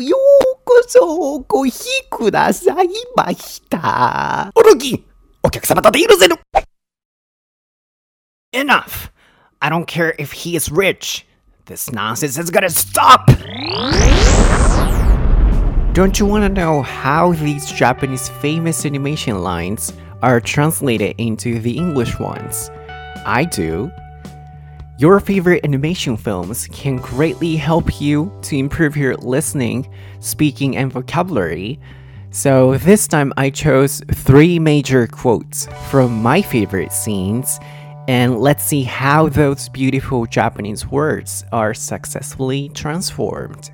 ようこそお越しくださいました。おるき、お客様だって許せぬ。Enough! I don't care if he is rich. This nonsense is gonna stop! Don't you wanna know how these Japanese famous animation lines are translated into the English ones? I do. Your favorite animation films can greatly help you to improve your listening, speaking, and vocabulary. So this time I chose 3 major quotes from my favorite scenes, and let's see how those beautiful Japanese words are successfully transformed.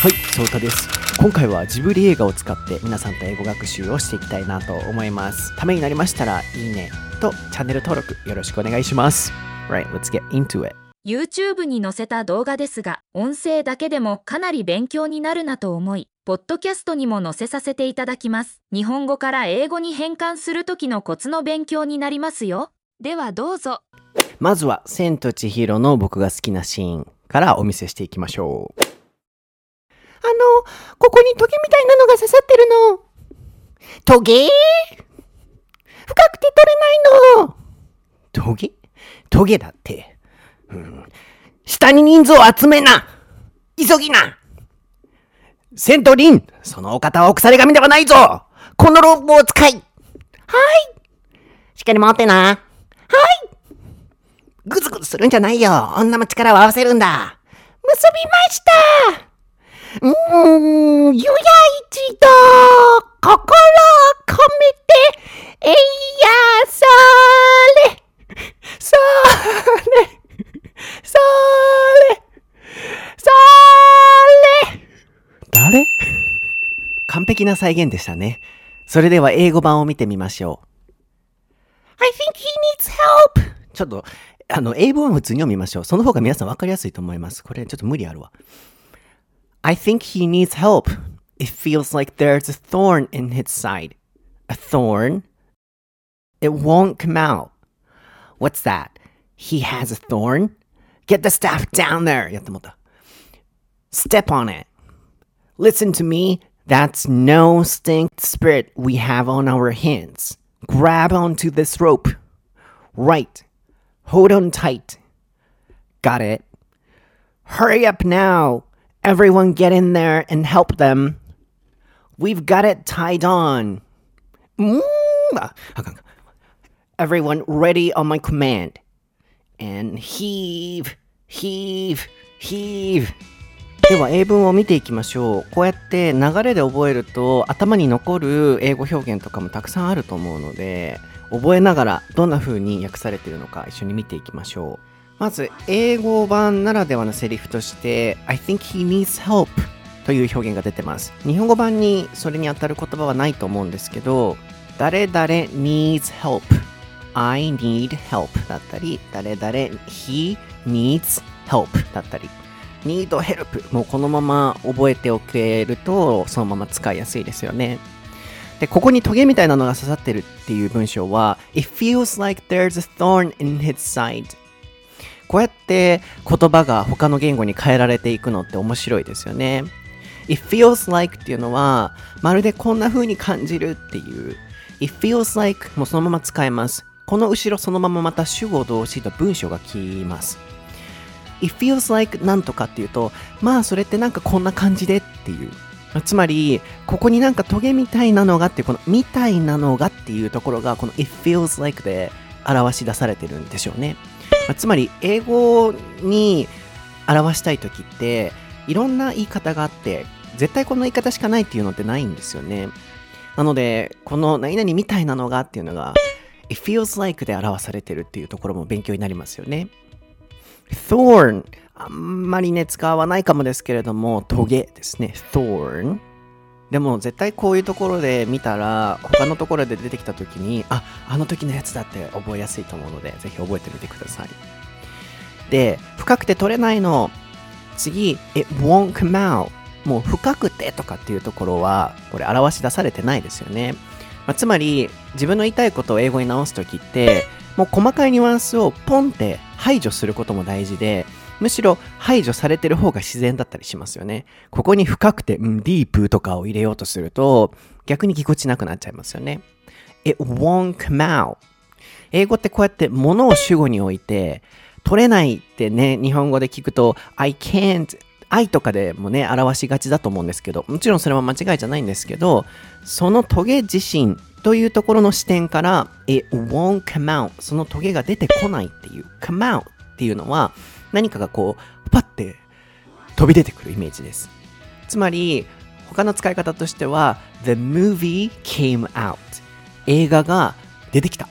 はい、そうたです。今回はジブリ映画を使って皆さんと英語学習をしていきたいなと思います。ためになりましたらいいねとチャンネル登録よろしくお願いします。Right, let's get into it. YouTube に載せた動画ですが、音声だけでもかなり勉強になるなと思い、ポッドキャストにも載せさせていただきます。日本語から英語に変換するときのコツの勉強になりますよ。ではどうぞ。まずは千と千尋の僕が好きなシーンからお見せしていきましょう。ここにトゲみたいなのが刺さってるの。トゲ？深くて取れないの。トゲ？トゲだって、うん、下に人数を集めな、急ぎな。セントリン、そのお方はお腐れ神ではないぞ。このロープを使い。はい、しっかり回ってな。はい、グズグズするんじゃないよ。女の力を合わせるんだ。結びました。ゆや一度心を込めてえいやされそれそれそれ。誰？完璧な再現でしたね。それでは英語版を見てみましょう。I think he needs help. ちょっと英語版を普通に読みましょう。その方が皆さん分かりやすいと思います。これちょっと無理あるわ。I think he needs help. It feels like there's a thorn in his side. A thorn? It won't come out.What's that? He has a thorn? Get the staff down there! やってもった。Step on it. Listen to me. That's no distinct spirit we have on our hands. Grab onto this rope. Right. Hold on tight. Got it. Hurry up now. Everyone get in there and help them. We've got it tied on. Everyone ready on my command. And heave, heave, heave. では英文を見ていきましょう。こうやって流れで覚えると頭に残る英語表現とかもたくさんあると思うので、覚えながらどんな風に訳されているのか一緒に見ていきましょう。まず英語版ならではのセリフとして I think he needs help という表現が出てます。日本語版にそれに当たる言葉はないと思うんですけど、誰々 needs help、I need help だったり、誰々 he needs help だったり、need help もうこのまま覚えておけるとそのまま使いやすいですよね。で、ここにトゲみたいなのが刺さってるっていう文章は It feels like there's a thorn in his side。 こうやって言葉が他の言語に変えられていくのって面白いですよね。 It feels like っていうのはまるでこんな風に感じるっていう It feels like もそのまま使えます。この後ろそのまままた主語動詞と文章が来ます。 It feels like なんとかっていうと、まあそれってなんかこんな感じでっていう、つまりここになんかトゲみたいなのがっていう、このみたいなのがっていうところがこの It feels like で表し出されてるんでしょうね。つまり英語に表したいときっていろんな言い方があって、絶対この言い方しかないっていうのってないんですよね。なのでこの何々みたいなのがっていうのがIt feels like で表されてるっていうところも勉強になりますよね。 Thorn あんまりね使わないかもですけれども、トゲですね。 Thorn でも絶対こういうところで見たら他のところで出てきた時にあの時のやつだって覚えやすいと思うので、ぜひ覚えてみてください。で、深くて取れないの次 It won't come out。 もう深くてとかっていうところはこれ表し出されてないですよね。つまり自分の言いたいことを英語に直すときってもう細かいニュアンスをポンって排除することも大事で、むしろ排除されてる方が自然だったりしますよね。ここに深くて、ディープとかを入れようとすると逆にぎこちなくなっちゃいますよね。It won't come out。 英語ってこうやってものを主語に置いて取れないってね、日本語で聞くと I can't、I とかでもね表しがちだと思うんですけど、もちろんそれは間違いじゃないんですけど、そのトゲ自身というところの視点から It won't come out、 そのトゲが出てこないっていう come out っていうのは何かがこうパッて飛び出てくるイメージです。つまり他の使い方としては The movie came out、 映画が出てきた、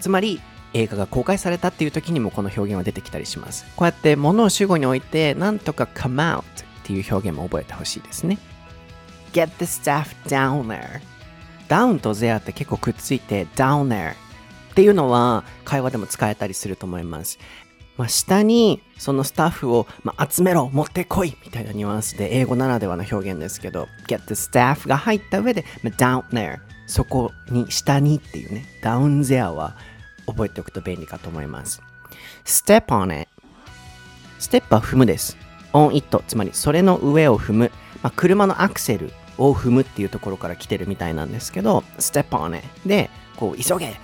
つまり映画が公開されたっていう時にもこの表現は出てきたりします。こうやって物を主語に置いてなんとか come out っていう表現も覚えてほしいですね。 Get the stuff down there。 down と there って結構くっついて down there っていうのは会話でも使えたりすると思います。下にそのスタッフを、集めろ、持ってこいみたいなニュアンスで英語ならではの表現ですけど、 get the staff が入った上で、down there、 そこに下にっていうね down there は覚えておくと便利かと思います。 step on it、 ステップは踏むです。 on it、 つまりそれの上を踏む、車のアクセルを踏むっていうところから来てるみたいなんですけど、 step on it でこう急げ、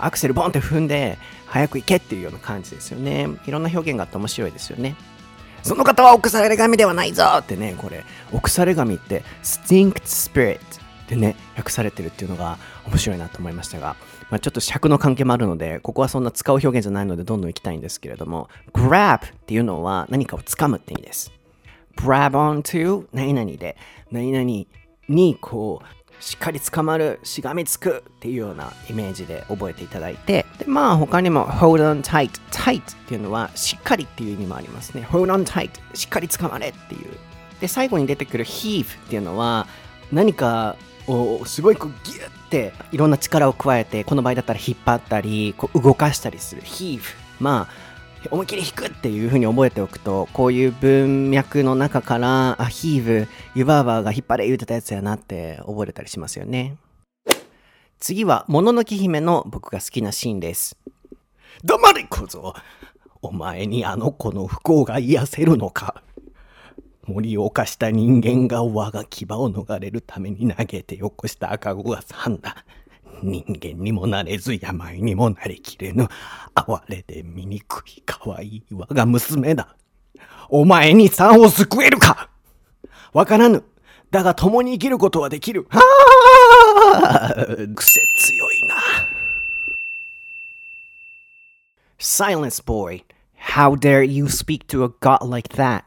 アクセルボンって踏んで早く行けっていうような感じですよね。いろんな表現があって面白いですよね。その方はお腐れ神ではないぞってね、これお腐れ神ってスティンクスピリットでね訳されてるっていうのが面白いなと思いましたが、ちょっと尺の関係もあるのでここはそんな使う表現じゃないのでどんどん行きたいんですけれども、 grab っていうのは何かを掴むって意味です。 grab onto 何々で何々にこうしっかり捕まる、しがみつくっていうようなイメージで覚えていただいて、で他にも hold on tight、 tight っていうのはしっかりっていう意味もありますね。 hold on tight、 しっかり捕まれっていう。で最後に出てくる heave っていうのは何かをすごいこうギュッていろんな力を加えて、この場合だったら引っ張ったりこう動かしたりする heave、思いっきり引くっていう風に覚えておくと、こういう文脈の中からヒーブ、湯婆婆が引っ張れ言うてたやつやなって覚えれたりしますよね。次はもののけ姫の僕が好きなシーンです。黙れ小僧、お前にあの子の不幸が癒せるのか。森を犯した人間が我が牙を逃れるために投げてよこした赤子がさんだ。人間にもなれず病にもなりきれぬ、哀れで醜い可愛い我が娘だ。お前に産を救えるかわからぬ。だが共に生きることはできる。癖強いな。 Silence boy, how dare you speak to a god like that?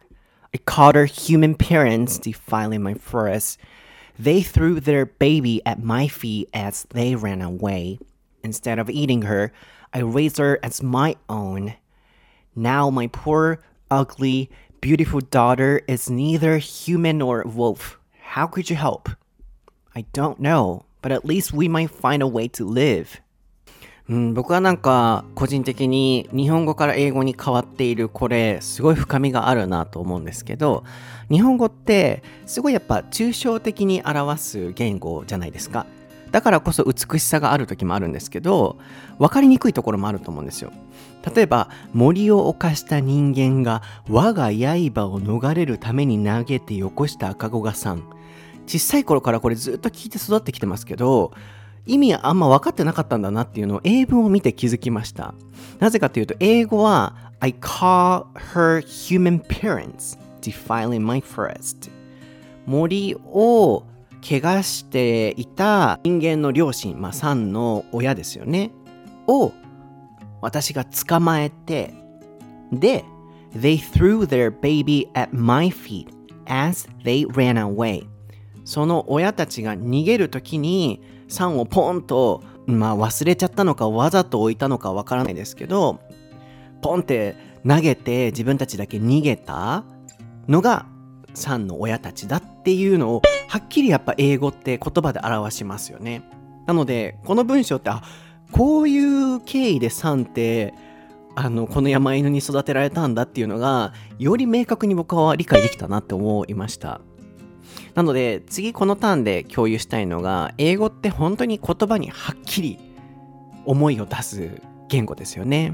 I caught her human parents defiling my forest.They threw their baby at my feet as they ran away. Instead of eating her, I raised her as my own. Now my poor, ugly, beautiful daughter is neither human nor wolf. How could you help? I don't know, but at least we might find a way to live.僕はなんか個人的に日本語から英語に変わっているこれすごい深みがあるなと思うんですけど、日本語ってすごいやっぱ抽象的に表す言語じゃないですか。だからこそ美しさがある時もあるんですけど、分かりにくいところもあると思うんですよ。例えば森を犯した人間が我が刃を逃れるために投げてよこした赤子がさん。小さい頃からこれずっと聞いて育ってきてますけど、意味はあんま分かってなかったんだなっていうのを英文を見て気づきました。なぜかというと英語は I call her human parents defiling my forest、 森を怪我していた人間の両親、さんの親ですよねを私が捕まえて、で They threw their baby at my feet as they ran away、 その親たちが逃げるときにサンをポンと、忘れちゃったのかわざと置いたのかわからないですけど、ポンって投げて自分たちだけ逃げたのがサンの親たちだっていうのをはっきりやっぱ英語って言葉で表しますよね。なのでこの文章って、こういう経緯でサンってこの山犬に育てられたんだっていうのがより明確に僕は理解できたなって思いました。なので次このターンで共有したいのが、英語って本当に言葉にはっきり思いを出す言語ですよね。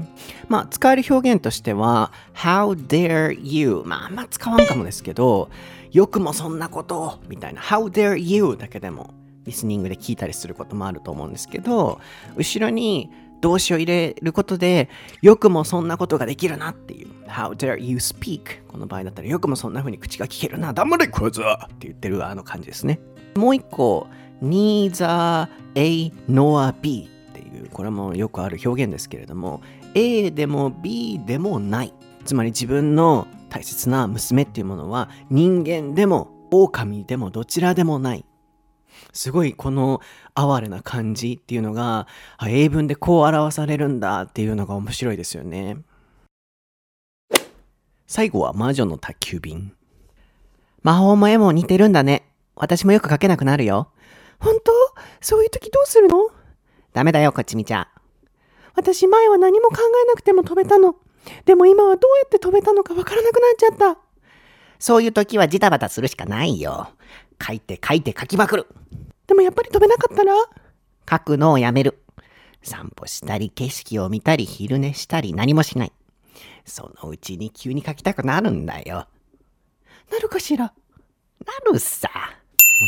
まあ、使える表現としては How dare you、 まあ、あんま使わんかもですけど、よくもそんなことみたいな How dare you だけでもリスニングで聞いたりすることもあると思うんですけど、後ろに動詞を入れることでよくもそんなことができるなっていう How dare you speak、 この場合だったらよくもそんな風に口が聞けるな、黙れこいつはって言ってるあの感じですね。もう一個 Neither A nor B っていう、これもよくある表現ですけれども、 A でも B でもない、つまり自分の大切な娘っていうものは人間でも狼でもどちらでもない。すごいこの哀れな感じっていうのが英文でこう表されるんだっていうのが面白いですよね。最後は魔女の宅急便。魔法も絵も似てるんだね。私もよく描けなくなるよ。本当？そういう時どうするの？ダメだよこっちみちゃん。私前は何も考えなくても飛べたの。でも今はどうやって飛べたのかわからなくなっちゃった。そういう時はジタバタするしかないよ。書いて書いて書きまくる。でもやっぱり飛べなかったら？書くのをやめる。散歩したり景色を見たり昼寝したり何もしない。そのうちに急に書きたくなるんだよ。なるかしら？なるさ。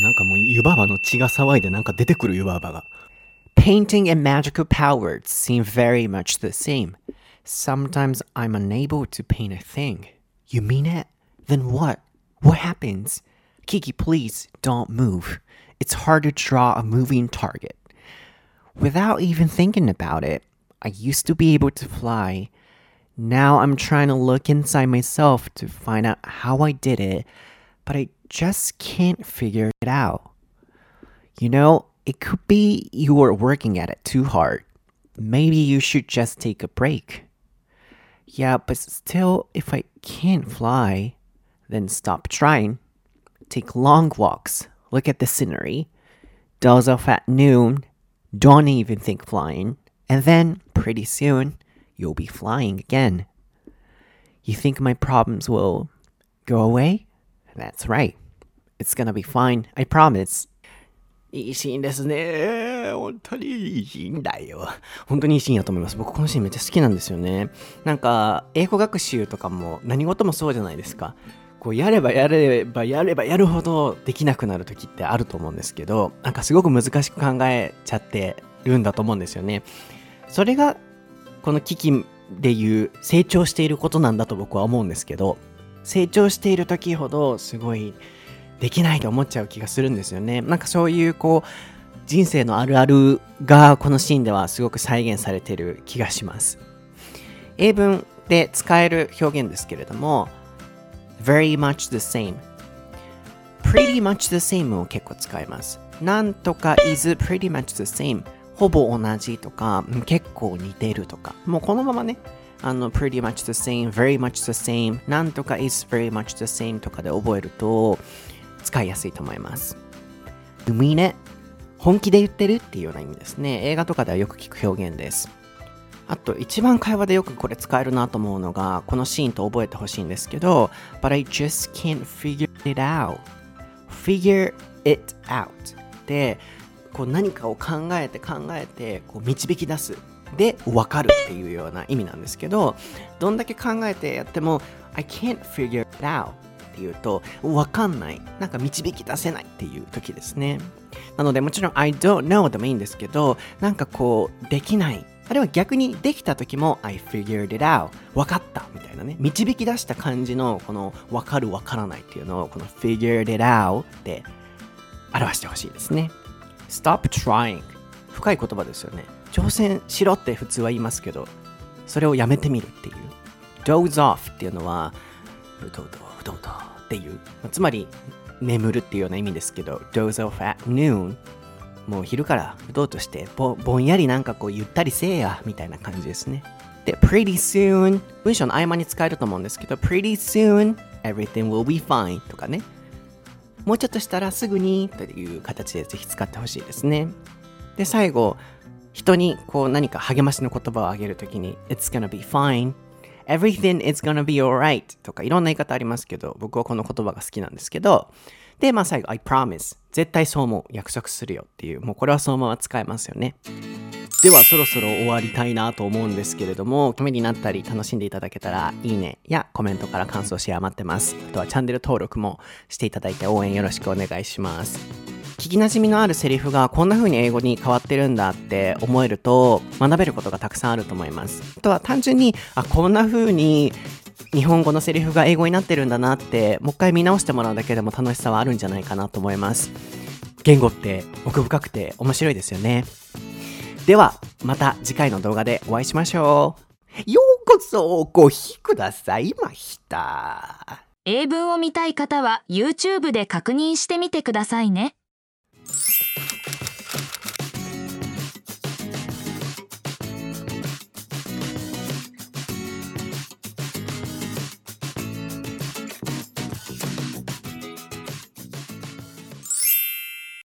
なんかもう湯婆婆の血が騒いでなんか出てくる湯婆婆が。Painting and magical powers seem very much the same. Sometimes I'm unable to paint a thing. You mean it? Then what? What happens?Kiki, please don't move. It's hard to draw a moving target. Without even thinking about it, I used to be able to fly. Now I'm trying to look inside myself to find out how I did it, but I just can't figure it out. You know, it could be you were working at it too hard. Maybe you should just take a break. Yeah, but still, if I can't fly, then stop trying.Take long walks, look at the scenery, doze off at noon, don't even think flying, and then, pretty soon, you'll be flying again. You think my problems will go away? That's right. It's gonna be fine, I promise. いいシーンですね。本当にいいシーンだよ。本当にいいシーンだと思います。僕このシーンめっちゃ好きなんですよね。なんか、英語学習とかも何事もそうじゃないですか。こうやればやるほどできなくなる時ってあると思うんですけど、なんかすごく難しく考えちゃってるんだと思うんですよね。それがこの危機でいう成長していることなんだと僕は思うんですけど、成長している時ほどすごいできないと思っちゃう気がするんですよね。なんかそういうこう人生のあるあるがこのシーンではすごく再現されている気がします。英文で使える表現ですけれども、very much the same、pretty much the same を結構使います。なんとか is pretty much the same、 ほぼ同じとか、結構似てるとか、もうこのままね、pretty much the same、very much the same、なんとか is very much the same とかで覚えると使いやすいと思います。You mean it? 本気で言ってるっていうような意味ですね。映画とかではよく聞く表現です。あと一番会話でよくこれ使えるなと思うのが、このシーンと覚えてほしいんですけど、 But I just can't figure it out Figure it out で、こう何かを考えてこう導き出すで分かるっていうような意味なんですけど、どんだけ考えてやっても I can't figure it out っていうと分かんない、なんか導き出せないっていう時ですね。なのでもちろん I don't know でもいいんですけど、なんかこうできない、あれは逆にできた時も I figured it out 分かったみたいなね、導き出した感じのこの分かる分からないっていうのをこの figured it out で表してほしいですね。 Stop trying 深い言葉ですよね。挑戦しろって普通は言いますけど、それをやめてみるっていう。 doze off っていうのはうとうとっていう、つまり眠るっていうような意味ですけど、 doze off at noon、もう昼からどうとしてぼんやりなんかこうゆったりせえやみたいな感じですね。で、pretty soon 文章の合間に使えると思うんですけど、 pretty soon everything will be fine とかね、もうちょっとしたらすぐにという形でぜひ使ってほしいですね。で、最後人にこう何か励ましの言葉をあげるときに it's gonna be fine、 everything is gonna be alright とかいろんな言い方ありますけど、僕はこの言葉が好きなんですけど、で、まあ最後 I promise 絶対そう思う、約束するよっていう、もうこれはそのまま使えますよね。ではそろそろ終わりたいなと思うんですけれども、ためになったり楽しんでいただけたら、いいねやコメントから感想シェア待ってます。あとはチャンネル登録もしていただいて応援よろしくお願いします。聞きなじみのあるセリフがこんな風に英語に変わってるんだって思えると、学べることがたくさんあると思います。あとは単純にこんな風に日本語のセリフが英語になってるんだなって、もう一回見直してもらうだけでも楽しさはあるんじゃないかなと思います。言語って奥深くて面白いですよね。ではまた次回の動画でお会いしましょう。ようこそごひくださいました。英文を見たい方は YouTube で確認してみてくださいね。